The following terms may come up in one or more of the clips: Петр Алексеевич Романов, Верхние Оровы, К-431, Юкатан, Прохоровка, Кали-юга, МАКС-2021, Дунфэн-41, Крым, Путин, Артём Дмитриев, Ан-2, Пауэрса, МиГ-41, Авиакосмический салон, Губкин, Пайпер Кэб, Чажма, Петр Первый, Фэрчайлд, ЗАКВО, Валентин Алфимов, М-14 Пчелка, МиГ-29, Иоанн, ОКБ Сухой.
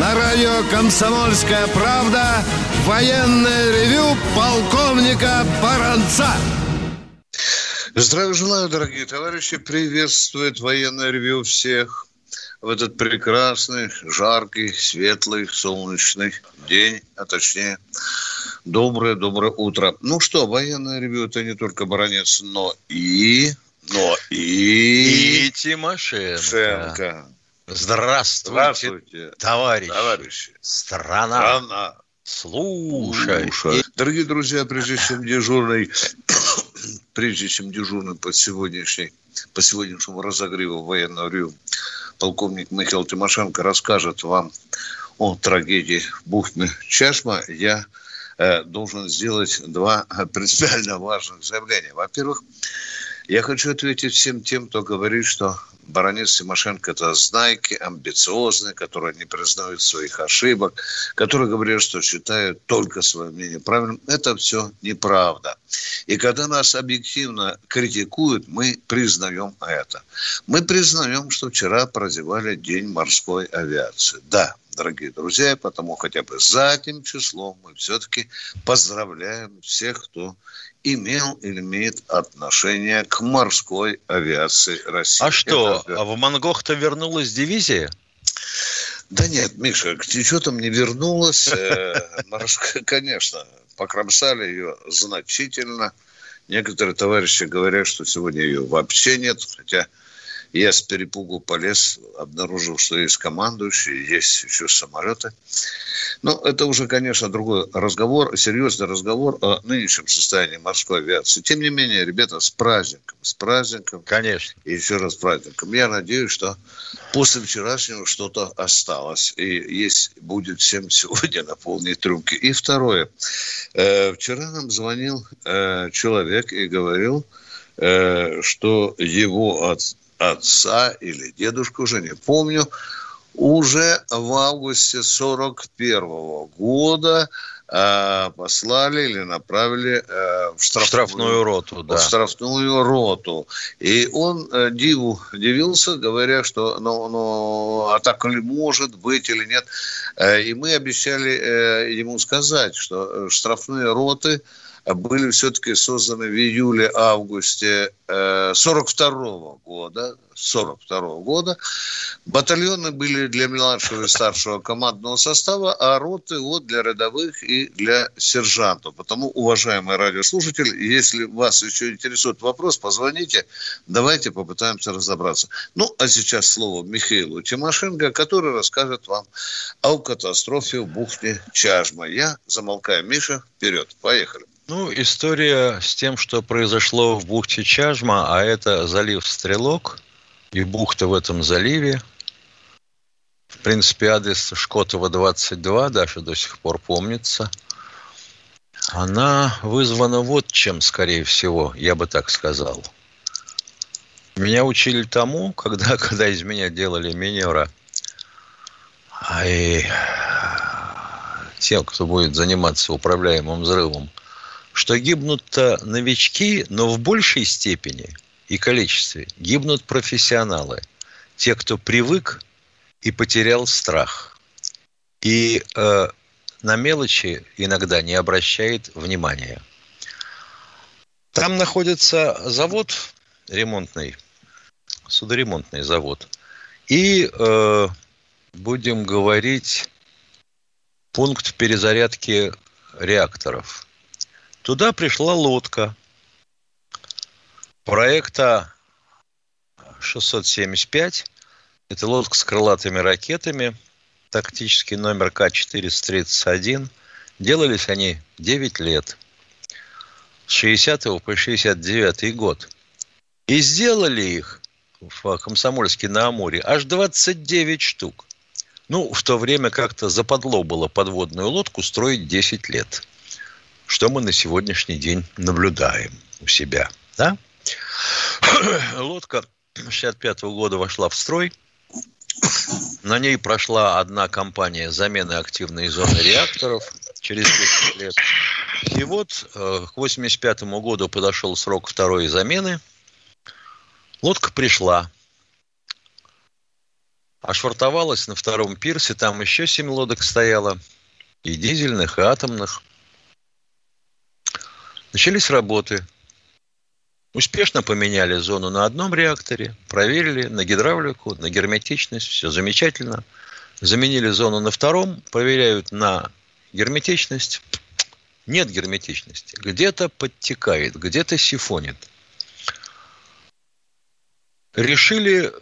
На радио «Комсомольская правда» военное ревю полковника Баранца. Здравия желаю, дорогие товарищи. Приветствует военное ревю всех в этот прекрасный, жаркий, светлый, солнечный день, а точнее, доброе утро. Ну что, военное ревю – это не только Баранец, но и Тимошенко. Здравствуйте, товарищи. Страна. Слушай. Дорогие друзья, прежде чем дежурный по сегодняшнему разогреву военного ревю полковник Михаил Тимошенко расскажет вам о трагедии в бухте Чажма, я должен сделать два принципиально важных заявления. Во-первых, я хочу ответить всем тем, кто говорит, что Баранец Тимошенко – это знайки, амбициозные, которые не признают своих ошибок, которые говорят, что считают только свое мнение правильным. Это все неправда. И когда нас объективно критикуют, мы признаем это. Мы признаем, что вчера прозевали День морской авиации. Да, дорогие друзья, потому хотя бы задним числом мы все-таки поздравляем всех, кто имел или имеет отношение к морской авиации России. А что, в Монгох-то вернулась дивизия? Да нет, Миша, что там не вернулась? Конечно, покромсали ее значительно. Некоторые товарищи говорят, что сегодня ее вообще нет, хотя я с перепугу полез, обнаружил, что есть командующие, есть еще самолеты. Но это уже, конечно, другой разговор, серьезный разговор о нынешнем состоянии морской авиации. Тем не менее, ребята, с праздником. Конечно. И еще раз с праздником. Я надеюсь, что после вчерашнего что-то осталось. И есть, будет всем сегодня наполнить трюмки. И второе. Вчера нам звонил человек и говорил, что его отца или дедушку, уже не помню, уже в августе 41-го года послали или направили в штрафную роту. И он диву дивился, говоря, что а так ли может быть или нет. И мы обещали ему сказать, что штрафные роты были все-таки созданы в июле-августе 1942 года. Батальоны были для младшего и старшего командного состава, а роты для рядовых и для сержантов. Потому, уважаемый радиослушатель, если вас еще интересует вопрос, позвоните, давайте попытаемся разобраться. Ну, а сейчас слово Михаилу Тимошенко, который расскажет вам о катастрофе в бухте Чажма. Я замолкаю. Миша, вперед, поехали. История с тем, что произошло в бухте Чажма, а это залив Стрелок и бухта в этом заливе. В принципе, адрес Шкотова 22, даже до сих пор помнится. Она вызвана чем, скорее всего, я бы так сказал. Меня учили тому, когда из меня делали минера. И тем, кто будет заниматься управляемым взрывом, что гибнут-то новички, но в большей степени и количестве гибнут профессионалы. Те, кто привык и потерял страх. И на мелочи иногда не обращает внимания. Там находится завод ремонтный, судоремонтный завод. И, будем говорить, пункт перезарядки реакторов. Туда пришла лодка проекта 675. Это лодка с крылатыми ракетами. Тактический номер К-431. Делались они 9 лет. С 60 по 69 год. И сделали их в Комсомольске-на-Амуре аж 29 штук. В то время как-то западло было подводную лодку строить 10 лет. Что мы на сегодняшний день наблюдаем. у себя. Да? Лодка 1965 года вошла в строй. На ней прошла одна кампания замены активной зоны реакторов через 10 лет. И вот к 1985 году подошел срок второй замены. Лодка пришла. Ошвартовалась на втором пирсе. Там еще 7 лодок стояло. И дизельных, и атомных. Начались работы. Успешно поменяли зону на одном реакторе, проверили на гидравлику, на герметичность, все замечательно. Заменили зону на втором, проверяют на герметичность. Нет герметичности. Где-то подтекает, где-то сифонит. Решили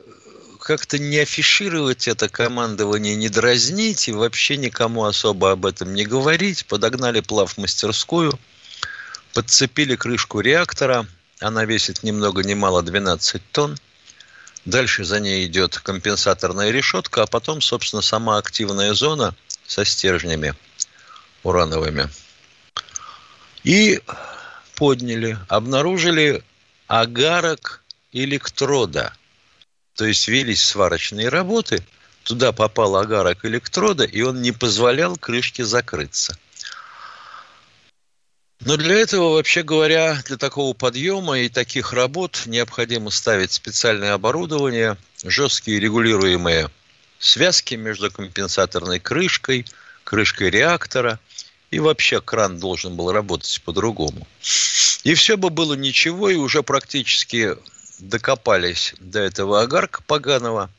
как-то не афишировать это командование, не дразнить и вообще никому особо об этом не говорить. Подогнали плавмастерскую, подцепили крышку реактора. Она весит ни много ни мало 12 тонн. Дальше за ней идет компенсаторная решетка, а потом, собственно, сама активная зона со стержнями урановыми. И подняли, обнаружили огарок электрода. То есть велись сварочные работы, туда попал огарок электрода, и он не позволял крышке закрыться. Но для этого, вообще говоря, для такого подъема и таких работ необходимо ставить специальное оборудование, жесткие регулируемые связки между компенсаторной крышкой, крышкой реактора, и вообще кран должен был работать по-другому. И все бы было ничего, и уже практически докопались до этого огарка поганого.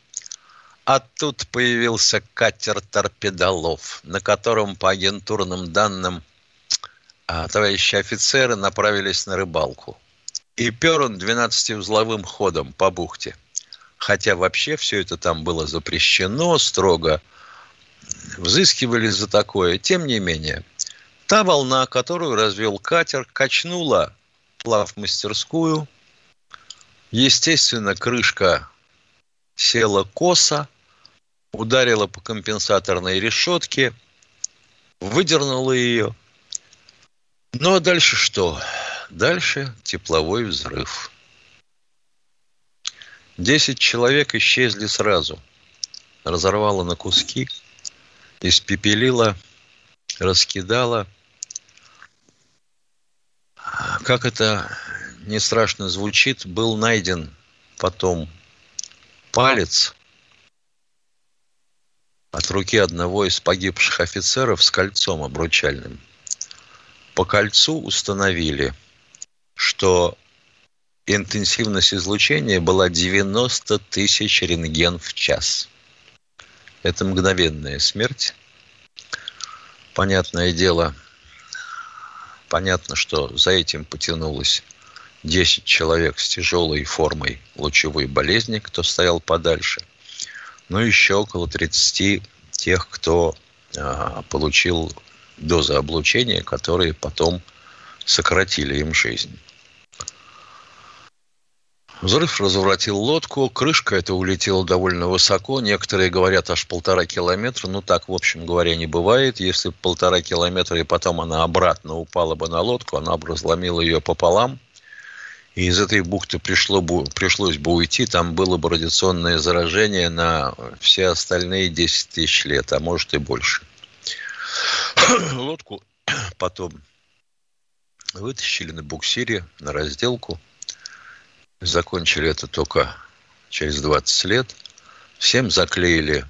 А тут появился катер торпедолов, на котором по агентурным данным товарищи офицеры направились на рыбалку. И пер он 12-узловым ходом по бухте. Хотя вообще все это там было запрещено, строго взыскивали за такое. Тем не менее, та волна, которую развел катер, качнула плавмастерскую. Естественно, крышка села косо, ударила по компенсаторной решетке, выдернула ее. Ну, а дальше что? Дальше тепловой взрыв. 10 человек исчезли сразу. Разорвало на куски, испепелило, раскидало. Как это не страшно звучит, был найден потом палец от руки одного из погибших офицеров с кольцом обручальным. По кольцу установили, что интенсивность излучения была 90 тысяч рентген в час. Это мгновенная смерть. Понятное дело, понятно, что за этим потянулось 10 человек с тяжелой формой лучевой болезни, кто стоял подальше. Ну, еще около 30 тех, кто получил дозы облучения, которые потом сократили им жизнь. Взрыв развратил лодку. Крышка эта улетела довольно высоко. Некоторые говорят аж 1,5 километра. Ну, так, в общем говоря, не бывает. Если 1,5 километра, и потом она обратно упала бы на лодку, она бы разломила ее пополам. И из этой бухты пришлось бы уйти. Там было бы радиационное заражение на все остальные 10 тысяч лет, а может и больше. Лодку потом вытащили на буксире, на разделку. Закончили это только через 20 лет. Всем заклеили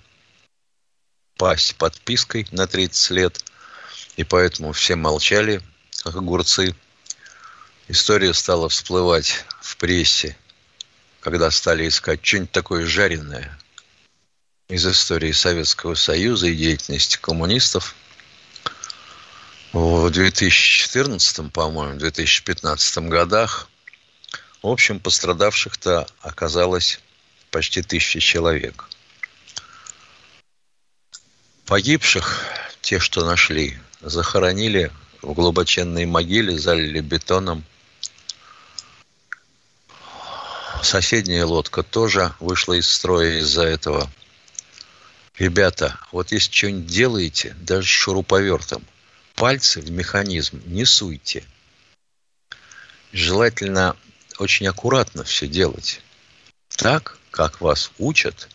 пасть подпиской на 30 лет. И поэтому все молчали, как огурцы. История стала всплывать в прессе, когда стали искать что-нибудь такое жареное из истории Советского Союза и деятельности коммунистов. В 2014, по-моему, 2015 годах, в общем, пострадавших-то оказалось почти 1000 человек. Погибших, те, что нашли, захоронили в глубоченной могиле, залили бетоном. Соседняя лодка тоже вышла из строя из-за этого. Ребята, вот если что-нибудь делаете, даже шуруповертом, пальцы в механизм не суйте. желательно очень аккуратно все делать. Так, как вас учат,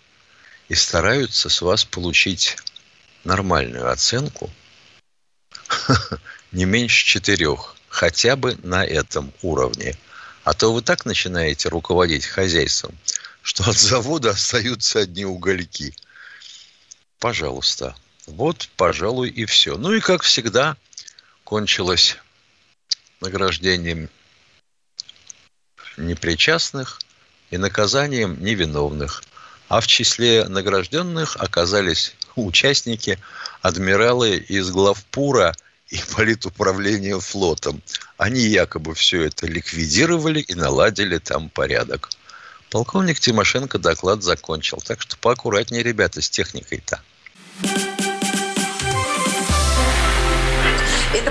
и стараются с вас получить нормальную оценку не меньше 4, хотя бы на этом уровне. А то вы так начинаете руководить хозяйством, что от завода остаются одни угольки. Пожалуйста. Вот, пожалуй, и все. Ну и, как всегда, кончилось награждением непричастных и наказанием невиновных. А в числе награжденных оказались участники, адмиралы из главпура и политуправления флотом. Они якобы все это ликвидировали и наладили там порядок. Полковник Тимошенко доклад закончил. Так что поаккуратнее, ребята, с техникой-то. Это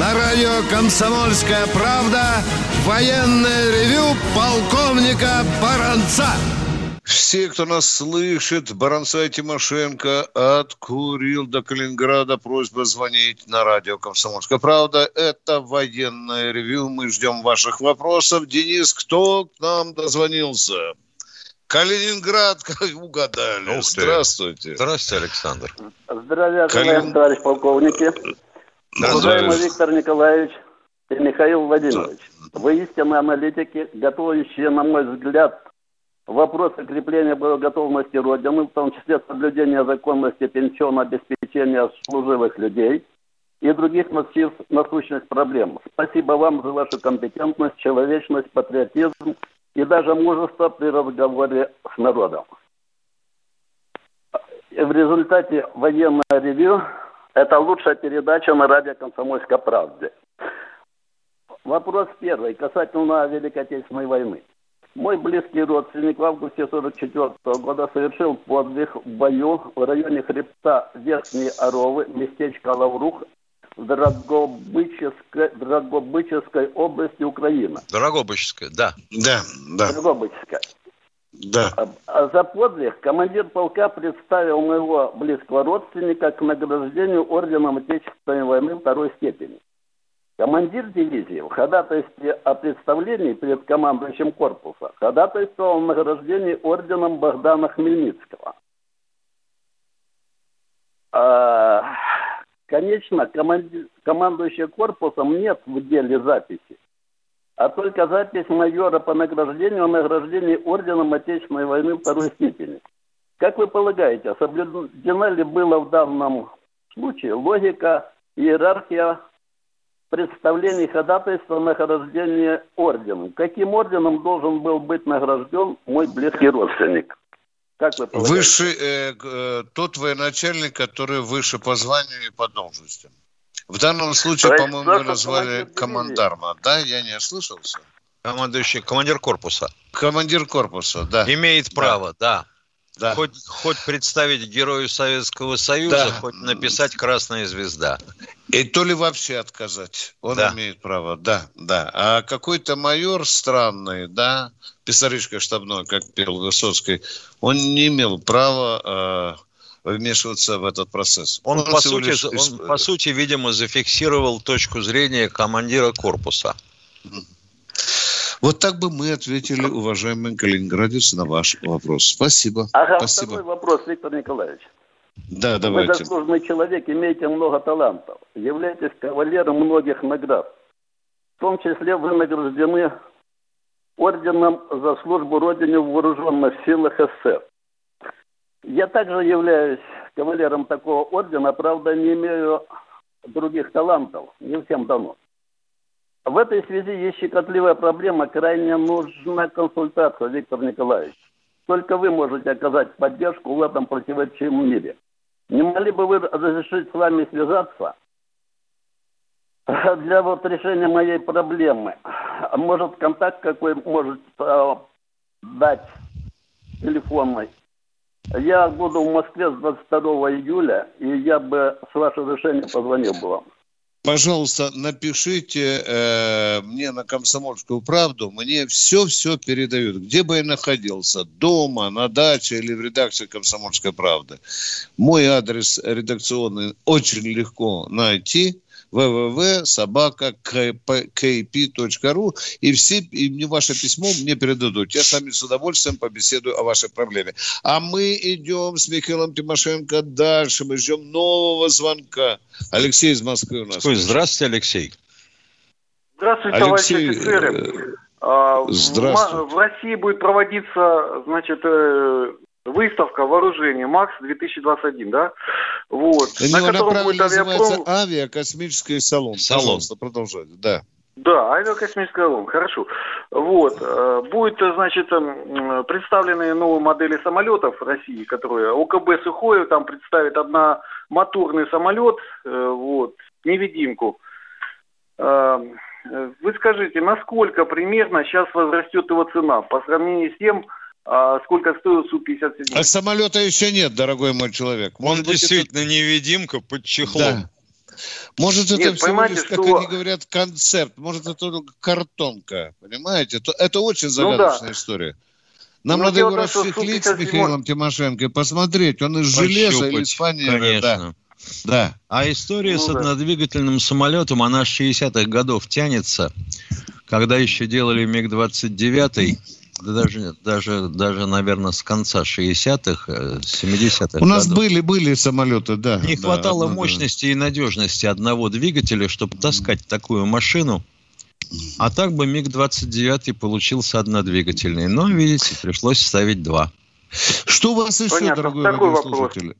На радио «Комсомольская правда» военное ревю полковника Баранца. Все, кто нас слышит, Баранца и Тимошенко от Курил до Калининграда, просьба звонить на радио «Комсомольская правда». Это военное ревю. Мы ждем ваших вопросов. Денис, кто к нам дозвонился? Калининград, как угадали. Здравствуйте. Здравствуйте, Александр. Здравия желаю, товарищ полковники. Уважаемый Виктор Николаевич и Михаил Владимирович, вы истинные аналитики, готовящие, на мой взгляд, вопросы крепления боеготовности Родины, в том числе соблюдения законности пенсионного обеспечения служивых людей и других насущных проблем. Спасибо вам за вашу компетентность, человечность, патриотизм и даже мужество при разговоре с народом. В результате военное ревю это лучшая передача на радио «Комсомольской правды». Вопрос первый, касательно Великой Отечественной войны. Мой близкий родственник в августе 1944 года совершил подвиг в бою в районе хребта Верхние Оровы, местечко Лаврух, в Дрогобыческой области Украины. Дрогобыческая, да. Да. Дрогобыческая. Да. За подвиг командир полка представил моего близкого родственника к награждению орденом Отечественной войны второй степени. Командир дивизии в ходатайстве о представлении перед командующим корпуса ходатайствовал о награждении орденом Богдана Хмельницкого. Конечно, командующий корпусом нет в деле записи, а только запись майора по награждению о награждении орденом Отечественной войны второй степени. Как вы полагаете, соблюдена ли была в данном случае логика, иерархия представлений ходатайства о награждении орденом? Каким орденом должен был быть награжден мой близкий родственник? Как вы полагаете? Тот военачальник, который выше по званию и по должности. В данном случае, по-моему, мы назвали командарма, да? Я не ослышался? Командир корпуса. Командир корпуса, да. Имеет право, да. Хоть представить герою Советского Союза, хоть написать «Красная звезда». И то ли вообще отказать. Он имеет право, да. А какой-то майор странный, да, писаришка штабной, как пел Высоцкий, он не имел права вмешиваться в этот процесс. Он, по сути, видимо, зафиксировал точку зрения командира корпуса. Вот так бы мы ответили, уважаемый калининградец, на ваш вопрос. Спасибо. Спасибо. Второй вопрос, Виктор Николаевич. Да, давайте. Вы заслуженный человек, имеете много талантов, являетесь кавалером многих наград. В том числе вы награждены орденом за службу Родине в вооруженных силах СССР. Я также являюсь кавалером такого ордена, правда, не имею других талантов, не всем дано. В этой связи есть щекотливая проблема, крайне нужна консультация, Виктор Николаевич. Только вы можете оказать поддержку в этом противоречивом мире. Не могли бы вы разрешить с вами связаться для вот решения моей проблемы. Может, контакт какой может дать телефонный? Я буду в Москве с 22 июля, и я бы с вашего решения позвонил бы вам. Пожалуйста, напишите мне на «Комсомольскую правду». Мне все передают, где бы я находился. Дома, на даче или в редакции «Комсомольской правды». Мой адрес редакционный очень легко найти. www.sobaka.kp.ru и мне ваше письмо мне передадут. Я с вами с удовольствием побеседую о вашей проблеме. А мы идем с Михаилом Тимошенко дальше. Мы ждем нового звонка. Алексей из Москвы у нас. Здравствуйте, Алексей. Здравствуйте, товарищи офицеры. Здравствуйте. В России будет проводиться, значит, выставка вооружения МАКС-2021, да? Вот. На котором будет называется Авиакосмический салон. Пожалуйста, продолжайте, да. Да, Авиакосмический салон, хорошо. Вот. Будет, значит, представлены новые модели самолетов России, которые ОКБ Сухой там представит одномоторный самолет, вот, невидимку. Вы скажите, насколько примерно сейчас возрастет его цена по сравнению с тем, сколько стоил Су-57? А самолета еще нет, дорогой мой человек. Может, он действительно это... невидимка под чехлом. Да. Может, это нет, всего лишь, что... как они говорят, концепт. Может, это картонка. Понимаете? Это очень загадочная история. Нам надо его расчехлить с Михаилом Тимошенко и посмотреть. Он из железа или из фанеры. Да. Да. А история с однодвигательным самолетом, она с 60-х годов тянется. Когда еще делали МиГ-29, да даже, наверное, с конца 60-х, 70-х годов. У нас были самолеты, да. Не хватало мощности и надежности одного двигателя, чтобы таскать такую машину. А так бы МиГ-29 получился однодвигательный. Но, видите, пришлось ставить два. Что у вас еще, дорогой радиослушатель?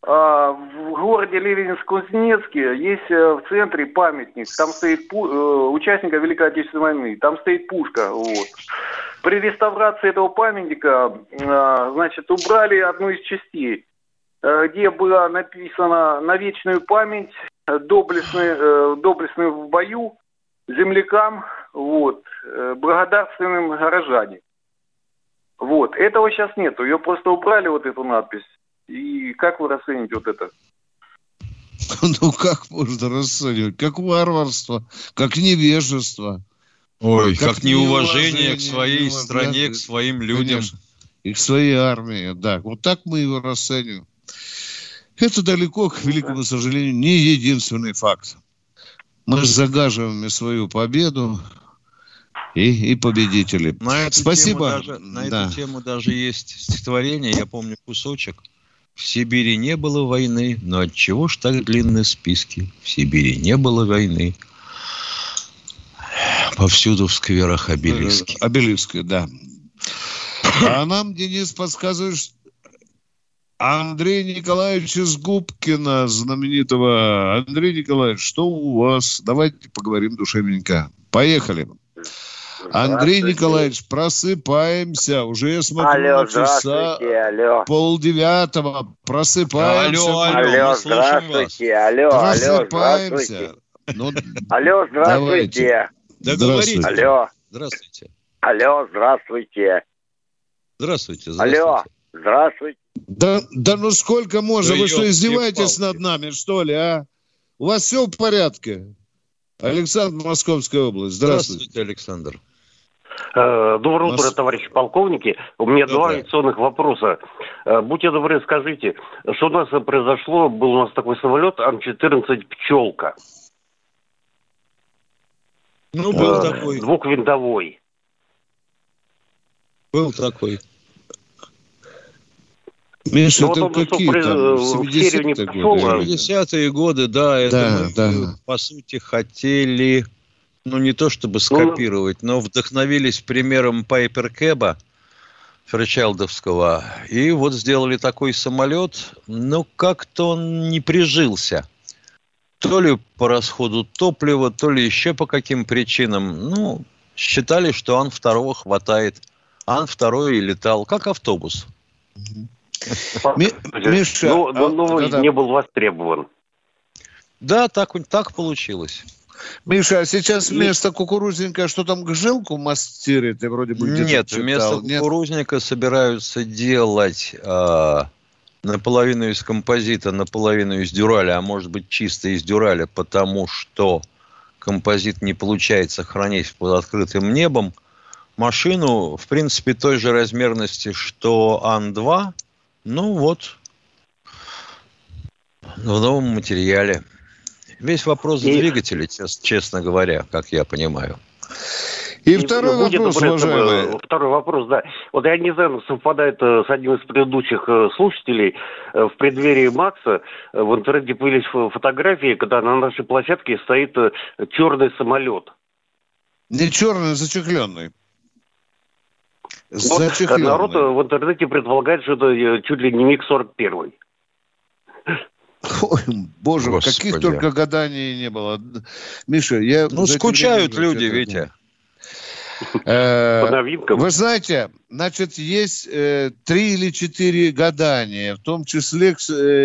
В городе Ленинск-Кузнецке есть в центре памятник. Там стоит участника Великой Отечественной войны. Там стоит пушка. Вот. При реставрации этого памятника, значит, убрали одну из частей, где было написано «На вечную память, доблестным в бою, землякам, вот, благодарственным горожане». Вот. Этого сейчас нету. Ее просто убрали, вот эту надпись. И как вы расцените вот это? Ну, как можно расценивать? Как варварство, как невежество. Ой, как неуважение к своей стране, к своим людям. Конечно. И к своей армии, да. Вот так мы его расцениваем. Это далеко, к великому сожалению, не единственный факт. Мы загаживаем свою победу и победители. Спасибо. На эту тему даже есть стихотворение, я помню кусочек. В Сибири не было войны, но отчего ж так длинные списки? В Сибири не было войны. Повсюду в скверах обелиски. Обелиски, да. А нам, Денис, подсказывает, что Андрей Николаевич из Губкина, знаменитого. Андрей Николаевич, что у вас? Давайте поговорим душевненько. Поехали. Андрей Николаевич, просыпаемся. Уже я смотрю на часа 8:30. Просыпаемся. Алло, здравствуйте. Просыпаемся. Алло, здравствуйте. Договоритесь. Алло. Здравствуйте. Алло, здравствуйте. Здравствуйте. Алло, здравствуйте. Да ну сколько можно? Вы что, издеваетесь над нами, что ли, а? У вас все в порядке? Александр, Московская область. Здравствуйте, Александр. Доброе утро, товарищи полковники. У меня два авиационных вопроса. Будьте добры, скажите, что у нас произошло? Был у нас такой самолет М-14 «Пчелка». Ну, был такой. Двухвинтовой. Был такой. Миша, это вот какие там? 70-е годы, да. Это да, мы, да. По сути, хотели, ну, не то чтобы скопировать, но вдохновились примером Пайпер Кэба фэрчайлдовского. И вот сделали такой самолет, но как-то он не прижился. То ли по расходу топлива, то ли еще по каким причинам. Ну, считали, что Ан-2 хватает. Ан-2 и летал, как автобус. Миша, но не был востребован. Да, так получилось. Миша, а сейчас вместо кукурузника что там, жилку мастирит? Я вроде бы где-то читал. Вместо кукурузника собираются делать наполовину из композита, наполовину из дюраля, а может быть чисто из дюраля, потому что композит не получается хранить под открытым небом. Машину, в принципе, той же размерности, что Ан-2, ну вот, в новом материале. Весь вопрос двигателя, честно говоря, как я понимаю. И второй вопрос, уважаемый. Второй вопрос, да. Вот я не знаю, совпадает с одним из предыдущих слушателей. В преддверии МАКСа в интернете появились фотографии, когда на нашей площадке стоит черный самолет. Не черный, а зачехленный. Зачехленный. Вот народ в интернете предполагает, что это чуть ли не МиГ-41. Ой, боже, Господи. Каких только гаданий не было. Миша, я... Ну, скучают люди, Витя. Вы знаете, значит, есть 3 или 4 гадания, в том числе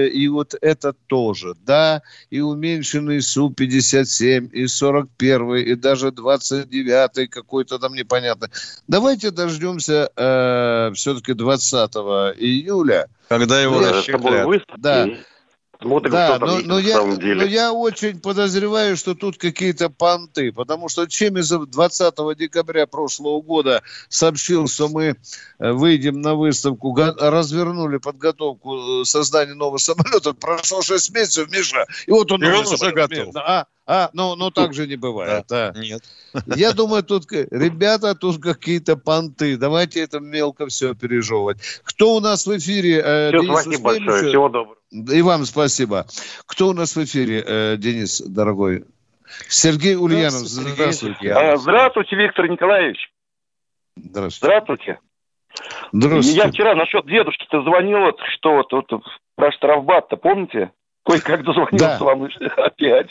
и вот это тоже, да, и уменьшенный Су-57, и 41, и даже 29 какой-то там непонятный. Давайте дождемся все-таки 20 июля. Когда его расщеплят. Да. Смотрим, да, но я очень подозреваю, что тут какие-то понты, потому что Чемизов 20 декабря прошлого года сообщил, что мы выйдем на выставку, развернули подготовку создания нового самолета, прошло 6 месяцев, Миша, и вот он уже готов. Но так же не бывает. Да. Нет. Я думаю, тут, ребята, тут какие-то понты. Давайте это мелко все пережевывать. Кто у нас в эфире? Спасибо большое. Всего доброго. И вам спасибо. Кто у нас в эфире, Денис, дорогой? Сергей Ульянов. Здравствуйте. Здравствуйте, Виктор Николаевич. Здравствуйте. Здравствуйте. Я вчера насчет дедушки-то звонил, что про штрафбат-то, помните? Кое-как дозвонился вам опять.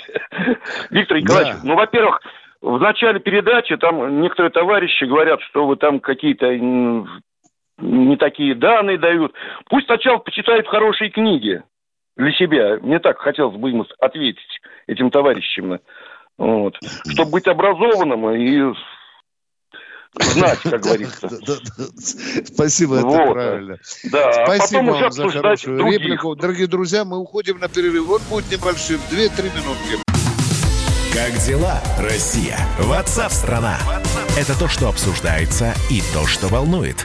Виктор Николаевич, во-первых, в начале передачи там некоторые товарищи говорят, что вы там какие-то не такие данные дают. Пусть сначала почитают хорошие книги для себя. Мне так хотелось бы им ответить, этим товарищам. Вот. Чтобы быть образованным и... знать, как говорится. Спасибо, это правильно. Спасибо вам за хорошую реплику. Дорогие друзья, мы уходим на перерыв. Он будет небольшим, 2-3 минутки. Как дела, Россия? WhatsApp-страна. Это то, что обсуждается и то, что волнует.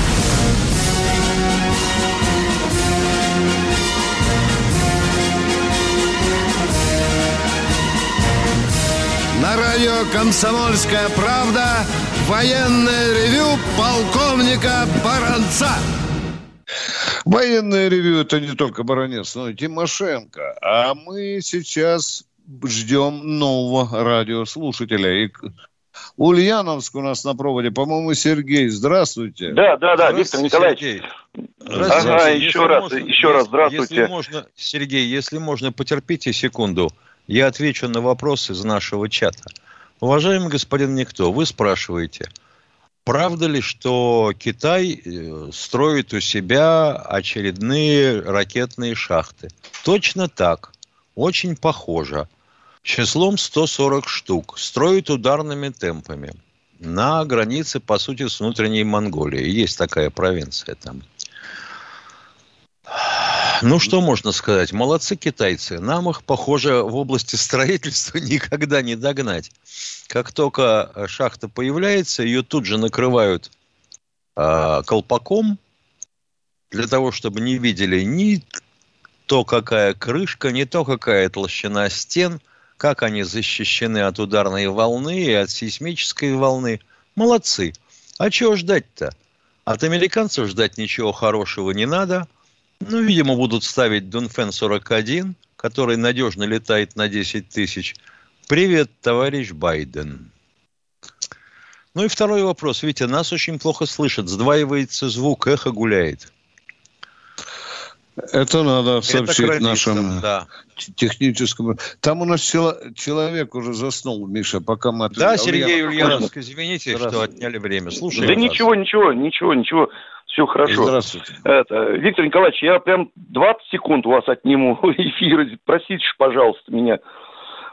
На радио «Комсомольская правда» военное ревю полковника Баранца. Военное ревю – это не только Баранец, но и Тимошенко. А мы сейчас ждем нового радиослушателя. И Ульяновск у нас на проводе, по-моему, Сергей. Здравствуйте. Да, Виктор Николаевич. Здравствуйте. Ага, еще раз здравствуйте. Если можно, Сергей, потерпите секунду. Я отвечу на вопрос из нашего чата. Уважаемый господин Никто, вы спрашиваете, правда ли, что Китай строит у себя очередные ракетные шахты? Точно так. Очень похоже. Числом 140 штук. Строит ударными темпами. На границе, по сути, с внутренней Монголией. Есть такая провинция там. Ну, что можно сказать? Молодцы китайцы. Нам их, похоже, в области строительства никогда не догнать. Как только шахта появляется, ее тут же накрывают колпаком для того, чтобы не видели ни то, какая крышка, ни то, какая толщина стен, как они защищены от ударной волны и от сейсмической волны. Молодцы. А чего ждать-то? От американцев ждать ничего хорошего не надо. Ну, видимо, будут ставить Дунфэн-41, который надежно летает на 10 тысяч. Привет, товарищ Байден. Ну и второй вопрос. Витя, нас очень плохо слышат. Сдваивается звук, эхо гуляет. Это надо сообщить нашим техническому. Там у нас человек уже заснул, Миша, пока мы отвечали. Да, Сергей Ульяновск, извините, что отняли время. Слушай, да ничего. Все хорошо. Здравствуйте. Виктор Николаевич, я прям 20 секунд у вас отниму эфира. Простите, пожалуйста, меня.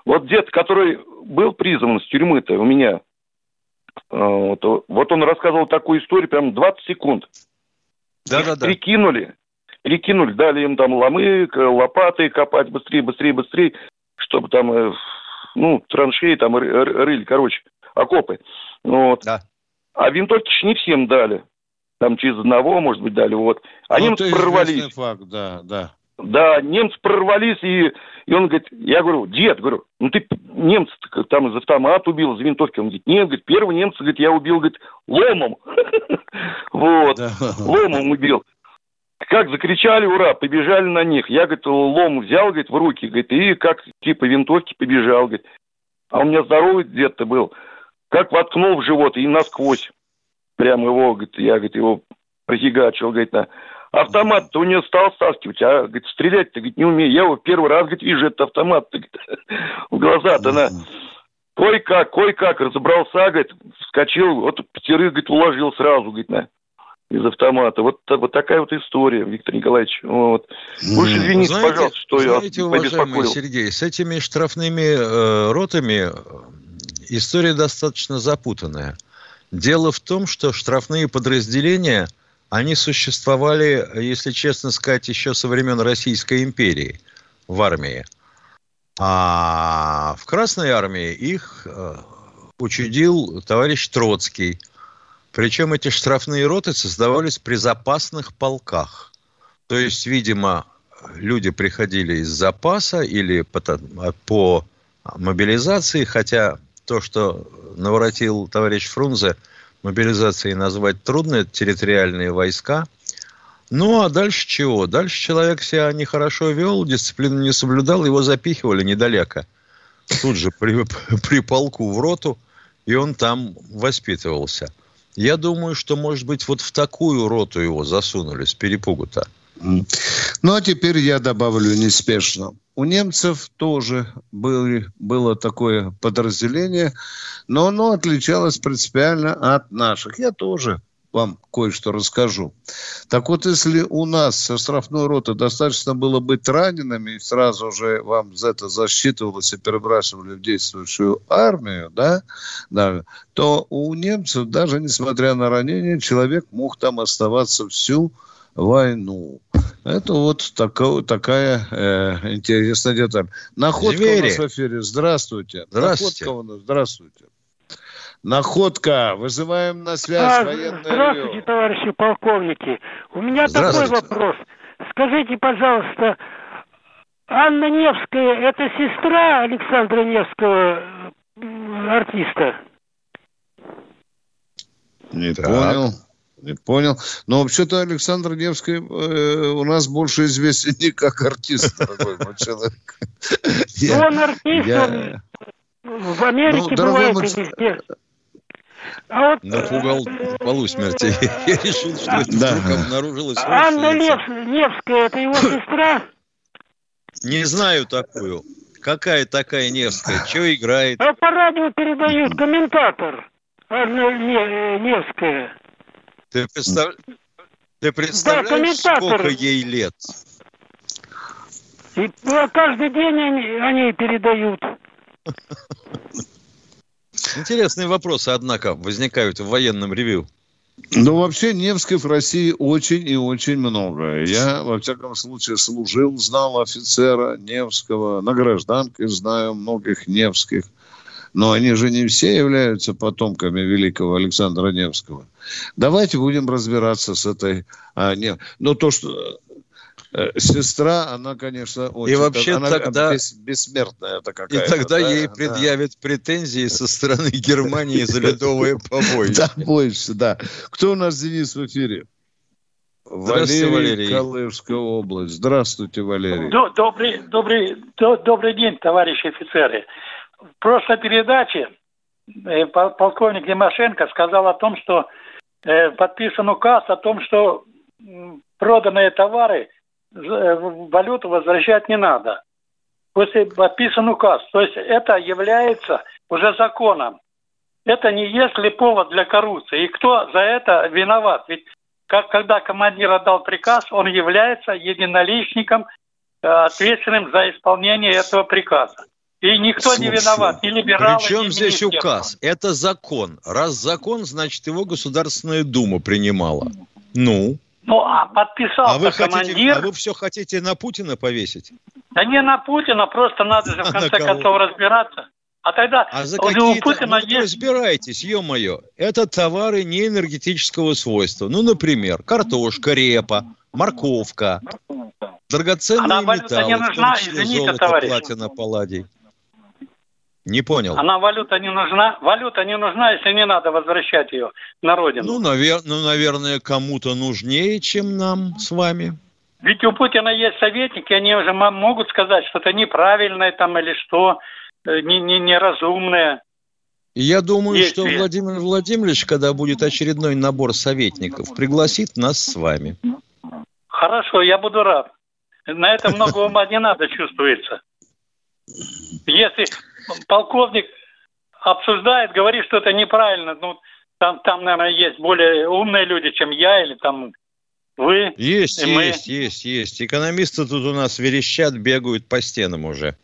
Вот дед, который был призван с тюрьмы-то у меня, вот он рассказывал такую историю, прям 20 секунд. Да. Прикинули, дали им там ломы, лопаты копать быстрее, чтобы там, траншеи там рыли, окопы. Вот. Да. А винтовки не всем дали. Там через одного, может быть, дали. Вот. А немцы прорвались. Факт, да. Да, немцы прорвались, и он говорит, я говорю, дед, говорю, ты немца там из автомата убил, из винтовки. Он говорит, нет, говорит, первого немца, говорит, я убил, говорит, ломом. Вот, ломом убил. Как закричали, ура, побежали на них. Я, говорит, лом взял, говорит, в руки, говорит, и как типа винтовки побежал, говорит. А у меня здоровый дед-то был. Как воткнул в живот и насквозь. Прям его, говорит, я, говорит, его прихигачил, говорит, на... Автомат-то у нее стал стаскивать, а, говорит, стрелять-то, говорит, не умею. Я его первый раз, говорит, вижу этот автомат в глаза-то на. Кой-как разобрался, говорит, вскочил, вот пятерых, говорит, уложил сразу, говорит, на. Из автомата. Вот такая вот история, Виктор Николаевич. Вот. Уж извините, пожалуйста, что я вас побеспокоил. Уважаемый Сергей, с этими штрафными ротами история достаточно запутанная. Дело в том, что штрафные подразделения, они существовали, если честно сказать, еще со времен Российской империи в армии. А в Красной армии их учредил товарищ Троцкий. Причем эти штрафные роты создавались при запасных полках. То есть, видимо, люди приходили из запаса или по мобилизации, хотя то, что наворотил товарищ Фрунзе, мобилизацией назвать трудно, это территориальные войска. Ну, а дальше чего? Дальше человек себя нехорошо вел, дисциплину не соблюдал, его запихивали недалеко. Тут же при полку в роту, и он там воспитывался. Я думаю, что, может быть, вот в такую роту его засунули с перепугу-то. Ну, а теперь я добавлю неспешно. У немцев тоже было такое подразделение, но оно отличалось принципиально от наших. Я тоже вам кое-что расскажу. Так вот, если у нас со штрафной роты достаточно было быть ранеными, и сразу же вам за это засчитывалось и перебрасывали в действующую армию, да, то у немцев, даже несмотря на ранение, человек мог там оставаться всю войну. Это вот такая интересная деталь. Находка Звери. У нас в эфире. Здравствуйте. Здравствуйте. Находка, вызываем на связь военное ревю. Здравствуйте, товарищи полковники. У меня такой вопрос. Скажите, пожалуйста, Анна Невская, это сестра Александра Невского, артиста? Не понял. Но вообще-то Александр Невский у нас больше известен не как артист, дорогой мой человек. Он артист, в Америке бывает везде. Напугал полусмерти. Я решил, что это вдруг обнаружилось. Анна Невская, это его сестра? Не знаю такую. Какая такая Невская? Чего играет? А по радио передают, комментатор Анна Невская. Ты представляешь, да, сколько ей лет? И каждый день они передают. Интересные вопросы, однако, возникают в военном ревью. Ну, вообще, Невских в России очень и очень много. Я, во всяком случае, служил, знал офицера Невского. На гражданке знаю многих Невских. Но они же не все являются потомками великого Александра Невского. Давайте будем разбираться с этой... то, что... Сестра, она, конечно, очень... И вообще она, тогда... Бессмертная-то какая-то. И тогда ей предъявят претензии со стороны Германии за ледовое побоище. Да. Кто у нас, Денис, в эфире? Валерий, Калужская область. Здравствуйте, Валерий. Добрый день, товарищи офицеры. В прошлой передаче полковник Тимошенко сказал о том, что подписан указ о том, что проданные товары валюту возвращать не надо. После подписан указ. То есть это является уже законом. Это не есть ли повод для коррупции? И кто за это виноват? Ведь когда командир отдал приказ, он является единоличником, ответственным за исполнение этого приказа. И никто не виноват, ни либералы, ни министерство. Причем здесь указ? Это закон. Раз закон, значит, его Государственная Дума принимала. Ну, а подписал-то командир... А вы все хотите на Путина повесить? Да не на Путина, просто надо же в конце концов разбираться. А тогда за какие-то... Путина есть... разбирайтесь, ё-моё. Это товары неэнергетического свойства. Ну, например, картошка, репа, морковка, драгоценные металлы, не нужна, в том числе золото, платина, палладий. Не понял. Она валюта не нужна? Валюта не нужна, если не надо возвращать ее на родину. Ну, наверное, кому-то нужнее, чем нам с вами. Ведь у Путина есть советники, они уже могут сказать что-то неправильное там или что, неразумное. Я думаю, что Владимир Владимирович, когда будет очередной набор советников, пригласит нас с вами. Хорошо, я буду рад. На это много ума не надо, чувствуется. Если полковник обсуждает, говорит что-то неправильно, ну там, наверное, есть более умные люди, чем я, или там вы. Есть. Экономисты тут у нас верещат, бегают по стенам уже.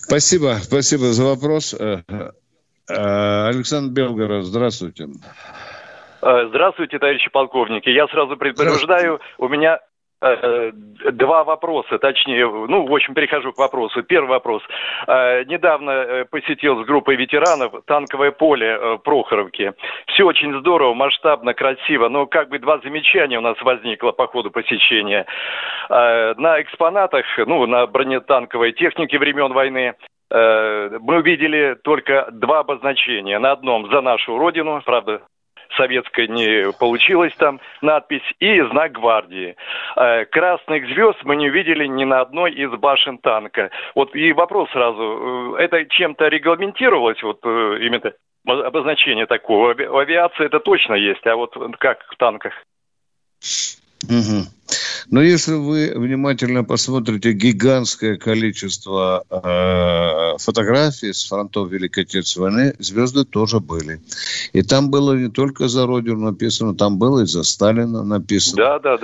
Спасибо за вопрос. Александр Белгород, здравствуйте. Здравствуйте, товарищи полковники. Я сразу предупреждаю, у меня... Два вопроса, точнее, ну, в общем, перехожу к вопросу. Первый вопрос. Недавно посетил с группой ветеранов танковое поле Прохоровки. Все очень здорово, масштабно, красиво, но как бы два замечания у нас возникло по ходу посещения. На экспонатах, ну, на бронетанковой технике времен войны, мы увидели только два обозначения. На одном «За нашу Родину», правда, советская не получилась там надпись, и знак гвардии. Красных звезд мы не видели ни на одной из башен танка. Вот и вопрос сразу. Это чем-то регламентировалось, вот именно обозначение такого? В авиации это точно есть, а вот как в танках? Угу. Но если вы внимательно посмотрите гигантское количество фотографий с фронтов Великой Отечественной войны, звезды тоже были. И там было не только за Родину написано, там было и за Сталина написано. Да.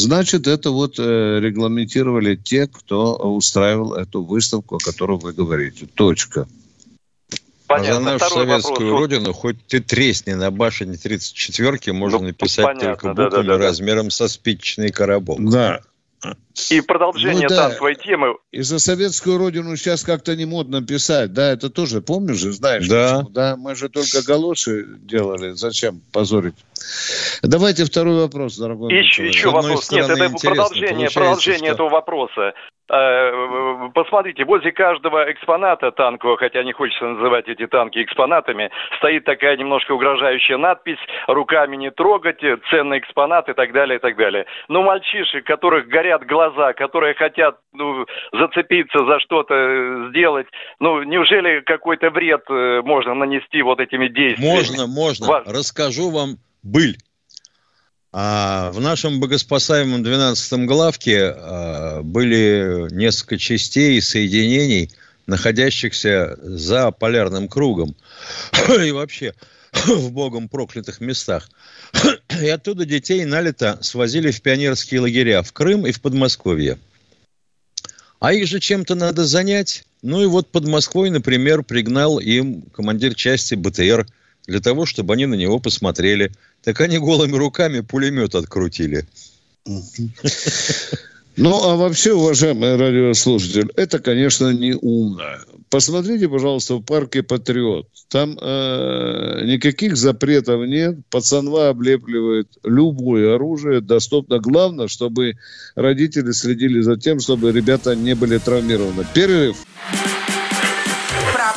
Значит, это вот регламентировали те, кто устраивал эту выставку, о которой вы говорите. Точка. Понятно. А за нашу советскую Родину хоть ты тресни на башне 34-ки, можно написать понятно, только буквами размером со спичечный коробок. Да. И продолжение танковой темы. И за советскую Родину сейчас как-то не модно писать. Да, это тоже, помнишь же, знаешь. Да. Да, мы же только галоши делали. Зачем позорить? Давайте второй вопрос, дорогой. Еще вопрос. Нет, это продолжение этого вопроса. Посмотрите, возле каждого экспоната танкового, хотя не хочется называть эти танки экспонатами, стоит такая немножко угрожающая надпись: руками не трогать, ценный экспонат и так далее, и так далее. Но мальчишек, которых горят глаза, которые хотят зацепиться за что-то, сделать, неужели какой-то вред можно нанести вот этими действиями? Можно. Расскажу вам быль. В нашем богоспасаемом 12-м главке были несколько частей и соединений, находящихся за полярным кругом и вообще в богом проклятых местах. И оттуда детей налито свозили в пионерские лагеря в Крым и в Подмосковье. А их же чем-то надо занять. Ну и вот под Москвой, например, пригнал им командир части БТР для того, чтобы они на него посмотрели. Так они голыми руками пулемет открутили. А вообще, уважаемый радиослушатель, это, конечно, не умно. Посмотрите, пожалуйста, в парке «Патриот». Там никаких запретов нет. Пацанва облепливают любое оружие. Доступно. Главное, чтобы родители следили за тем, чтобы ребята не были травмированы. Перерыв.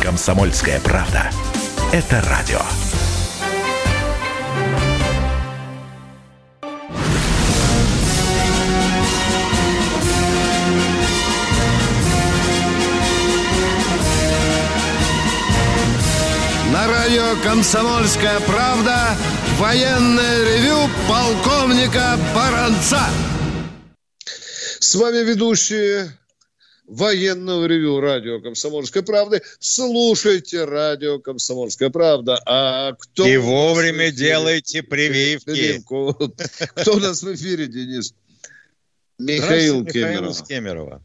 Комсомольская правда. Это радио. На радио «Комсомольская правда» военное ревю полковника Баранца. С вами ведущие военного ревю радио «Комсомольской правды». Слушайте радио «Комсомольская правда». А кто и вовремя делайте прививки. Кто у нас в эфире, Денис? Михаил Кемерово.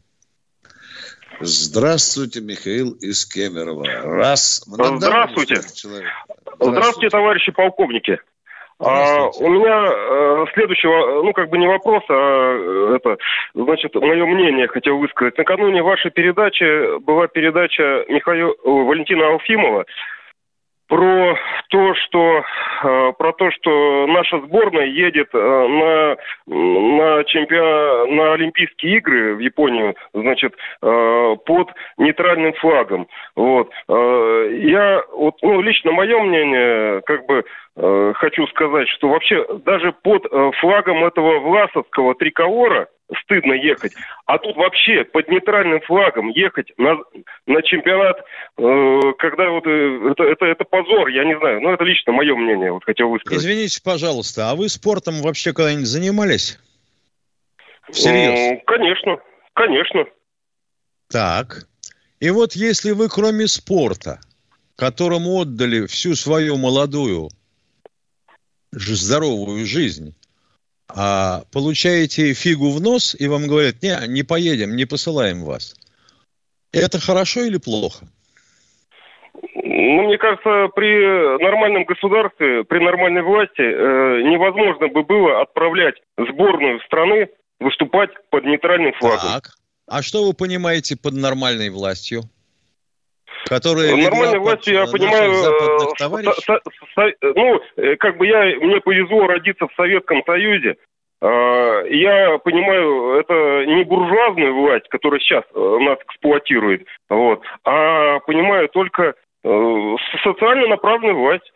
Здравствуйте, Михаил из Кемерово. Здравствуйте. Здравствуйте, товарищи полковники. Здравствуйте. У меня следующего, не вопрос, мое мнение хотел высказать. Накануне вашей передачи была передача Валентина Алфимова про то, что наша сборная едет на Олимпийские игры в Японию, под нейтральным флагом. Вот. Лично мое мнение, хочу сказать, что вообще даже под флагом этого власовского триколора стыдно ехать. А тут вообще под нейтральным флагом ехать на чемпионат, это позор, я не знаю. Это лично мое мнение, хотел высказать. Извините, пожалуйста, а вы спортом вообще когда-нибудь занимались? Всерьез? Конечно. Так. И если вы кроме спорта, которому отдали всю свою молодую здоровую жизнь, получаете фигу в нос, и вам говорят: не поедем, не посылаем вас. Это хорошо или плохо? Мне кажется, при нормальном государстве, при нормальной власти невозможно бы было отправлять сборную страны выступать под нейтральным флагом. Так. А что вы понимаете под нормальной властью? Нормальной властью я понимаю, мне повезло родиться в Советском Союзе. Я понимаю, это не буржуазная власть, которая сейчас нас эксплуатирует, а понимаю только социально направленную власть,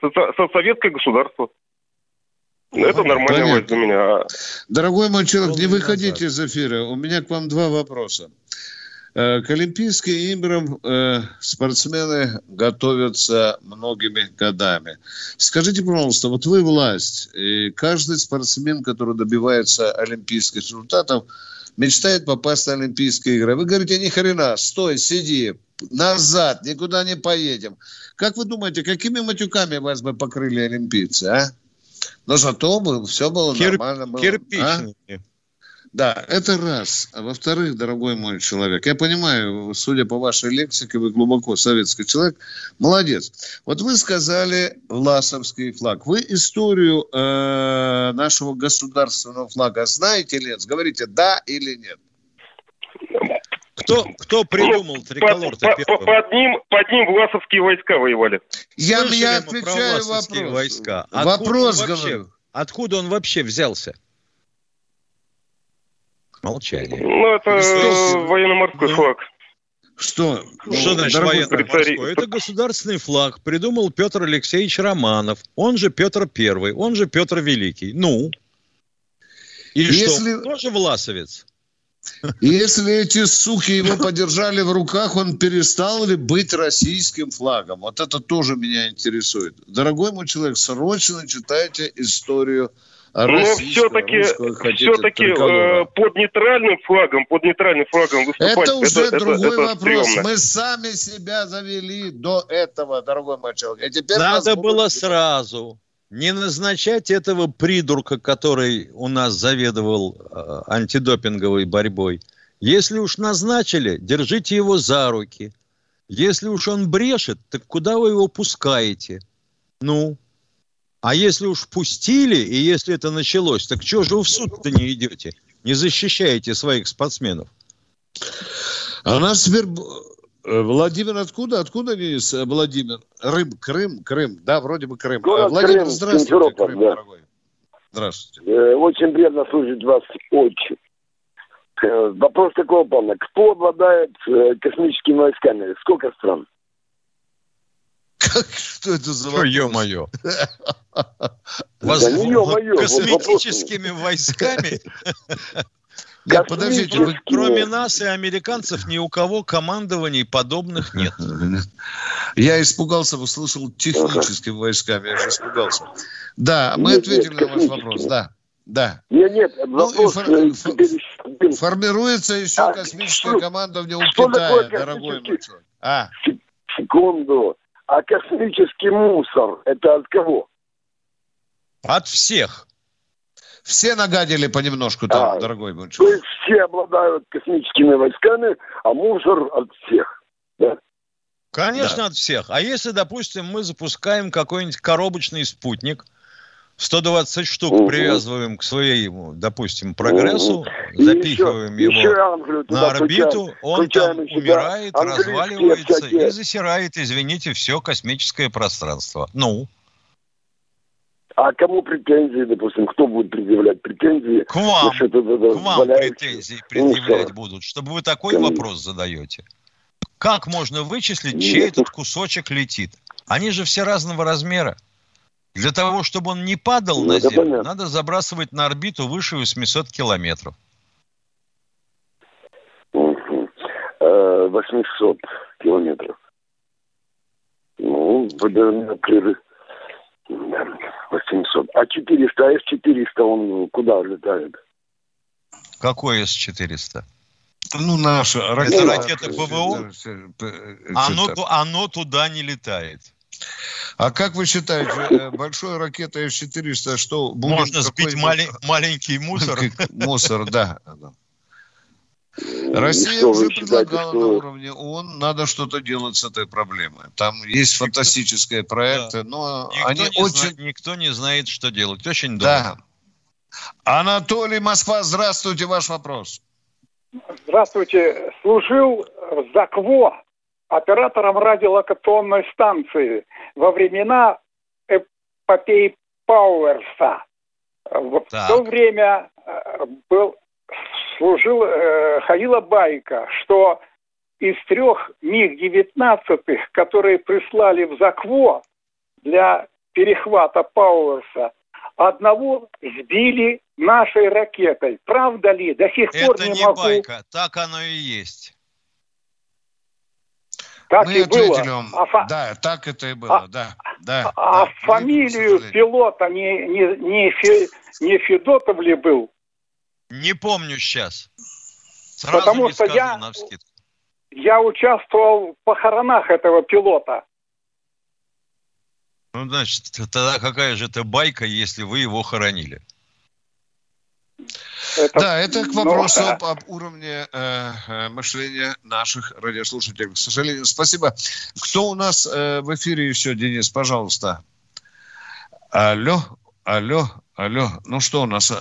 советское государство. Это нормальная власть для меня. Дорогой мой человек, не выходите из эфира. У меня к вам два вопроса. К Олимпийским играм спортсмены готовятся многими годами. Скажите, пожалуйста, вы власть, и каждый спортсмен, который добивается олимпийских результатов, мечтает попасть на Олимпийские игры. Вы говорите: ни хрена, стой, сиди, назад, никуда не поедем. Как вы думаете, какими матюками вас бы покрыли олимпийцы, а? Но зато бы все было нормально. Кирпичными. Да, это раз. А во-вторых, дорогой мой человек, я понимаю, судя по вашей лексике, вы глубоко советский человек, молодец. Вы сказали власовский флаг. Вы историю нашего государственного флага знаете или нет? Говорите, да или нет. Кто придумал триколор-то первым? Под ним власовские войска воевали. Я отвечаю на вопрос. Откуда он вообще взялся? Молчание. Это военно-морской флаг. Что значит военно-морской? Это государственный флаг. Придумал Петр Алексеевич Романов. Он же Петр Первый, он же Петр Великий. Что, тоже власовец? Если эти сухи его подержали в руках, он перестал ли быть российским флагом? Это тоже меня интересует. Дорогой мой человек, срочно читайте историю. Но все-таки под нейтральным флагом выступать. Это уже другой вопрос. Стрёмно. Мы сами себя завели до этого, дорогой мой человек. Надо было сразу не назначать этого придурка, который у нас заведовал антидопинговой борьбой. Если уж назначили, держите его за руки. Если уж он брешет, так куда вы его пускаете? А если уж пустили, и если это началось, так чего же вы в суд-то не идете? Не защищаете своих спортсменов? А у нас теперь... Владимир откуда? Откуда Денис? Владимир? Крым. Да, вроде бы Крым. Город Владимир, Крым, здравствуйте, Крым, дорогой. Здравствуйте. Очень приятно слушать вас, очень. Вопрос такого плана. Кто обладает космическими войсками? Сколько стран? Как? Что это за вопрос? Ё-моё. Космическими войсками? Нет, подождите, кроме нас и американцев ни у кого командований подобных нет. Я испугался, услышал техническими войсками, я же испугался. Да, мы ответили на ваш вопрос, да. Да. Нет, вопрос... Формируется еще космическая командование у Китая, дорогой мой человек. Секунду. А космический мусор – это от кого? От всех. Все нагадили понемножку там, дорогой мой человек. То есть все обладают космическими войсками, а мусор от всех, да? Конечно, да. От всех. А если, допустим, мы запускаем какой-нибудь коробочный спутник, 120 штук привязываем к своему, допустим, прогрессу, запихиваем его на орбиту, он там умирает, разваливается и засирает, извините, все космическое пространство. Ну? А кому претензии, допустим, кто будет предъявлять претензии? К вам, претензии предъявлять будут, чтобы вы такой вопрос задаете. Как можно вычислить, чей этот кусочек летит? Они же все разного размера. Для того, чтобы он не падал на землю, понятно. Надо забрасывать на орбиту выше 800 километров. 800 километров. Ну, например, 800. А 400, а С-400, он куда летает? Какой С-400? Ну, наша ракета. Это ракета ПВО? Оно туда не летает. А как вы считаете, большая ракета F-400, что будет? Можно сбить маленький мусор? Мусор, да. Россия уже предлагала на уровне ООН, надо что-то делать с этой проблемой. Там есть фантастические проекты, но они очень... Никто не знает, что делать. Очень долго. Анатолий, Москва, здравствуйте, ваш вопрос. Здравствуйте. Служил в ЗАКВО оператором радиолокационной станции во времена эпопеи Пауэрса. В то время ходила байка, что из 3 МиГ-19, которые прислали в ЗАКВО для перехвата Пауэрса, одного сбили нашей ракетой. Правда ли? До сих пор не могу... Это не байка, так оно и есть. Так мы ответили вам, да, так это и было, да. А да, фамилию пилота не Федотов ли был? Не помню сейчас. Сразу потому не что скажу, я участвовал в похоронах этого пилота. Ну, значит, тогда какая же это байка, если вы его хоронили? Это к вопросу об уровне мышления наших радиослушателей. К сожалению, спасибо. Кто у нас в эфире еще, Денис, пожалуйста? Алло. Ну что у нас?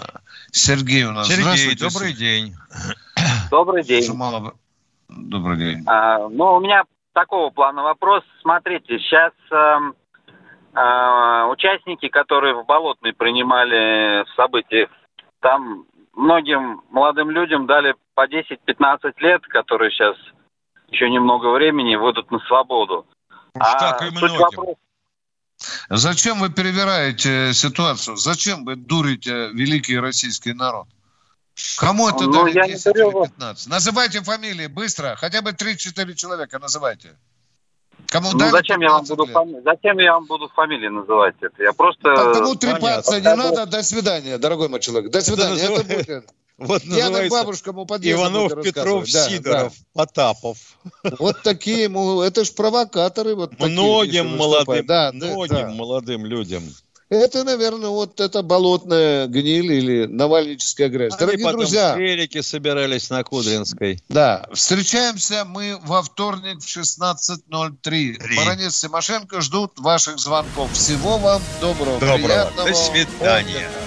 Сергей у нас. Сергей, добрый день. Добрый день. Добрый день. Ну, у меня такого плана вопрос. Смотрите, сейчас... участники, которые в Болотной принимали события, там многим молодым людям дали по 10-15 лет, которые сейчас еще немного времени выйдут на свободу. Так и многим. Вопрос... Зачем вы перевираете ситуацию? Зачем вы дурите великий российский народ? Кому это дали 10 или 15? Называйте фамилии быстро, хотя бы 3-4 человека называйте. Кому зачем я вам буду фамилии называть это? Я просто... Кому трепаться не надо. До свидания, дорогой мой человек. До свидания. Это будет... Я так бабушкам у подъезда буду рассказывать. Иванов, Петров, Сидоров, Потапов. Вот такие ему... Это ж провокаторы. Вот многим молодым людям. Это, наверное, вот эта болотная гниль или навальническая грязь. Дорогие потом друзья, велики собирались на Кудринской. Да, встречаемся мы во вторник в 16:03. Баранец, Тимошенко ждут ваших звонков. Всего вам доброго. Приятного. До свидания.